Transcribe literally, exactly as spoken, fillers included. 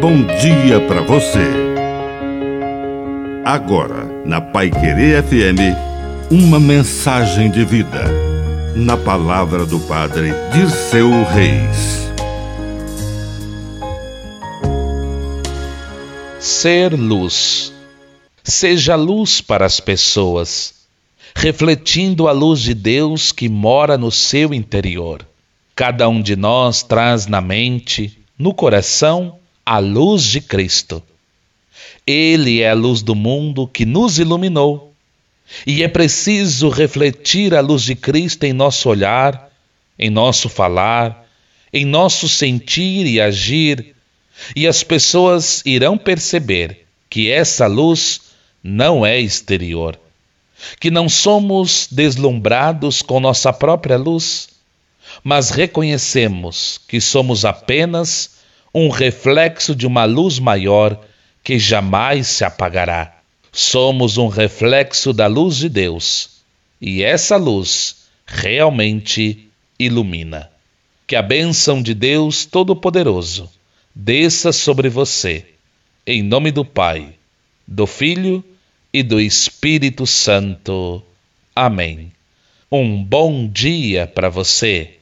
bom dia para você. Agora, na Paiquerê F M, uma mensagem de vida, na palavra do Padre Dirceu Reis. Ser luz. Seja luz para as pessoas, refletindo a luz de Deus que mora no seu interior. Cada um de nós traz na mente, no coração, a luz de Cristo. Ele é a luz do mundo que nos iluminou. E é preciso refletir a luz de Cristo em nosso olhar, em nosso falar, em nosso sentir e agir, e as pessoas irão perceber que essa luz não é exterior, que não somos deslumbrados com nossa própria luz, mas reconhecemos que somos apenas um reflexo de uma luz maior que jamais se apagará. Somos um reflexo da luz de Deus, e essa luz realmente ilumina. Que a bênção de Deus Todo-Poderoso desça sobre você, em nome do Pai, do Filho e do Espírito Santo. Amém. Um bom dia para você.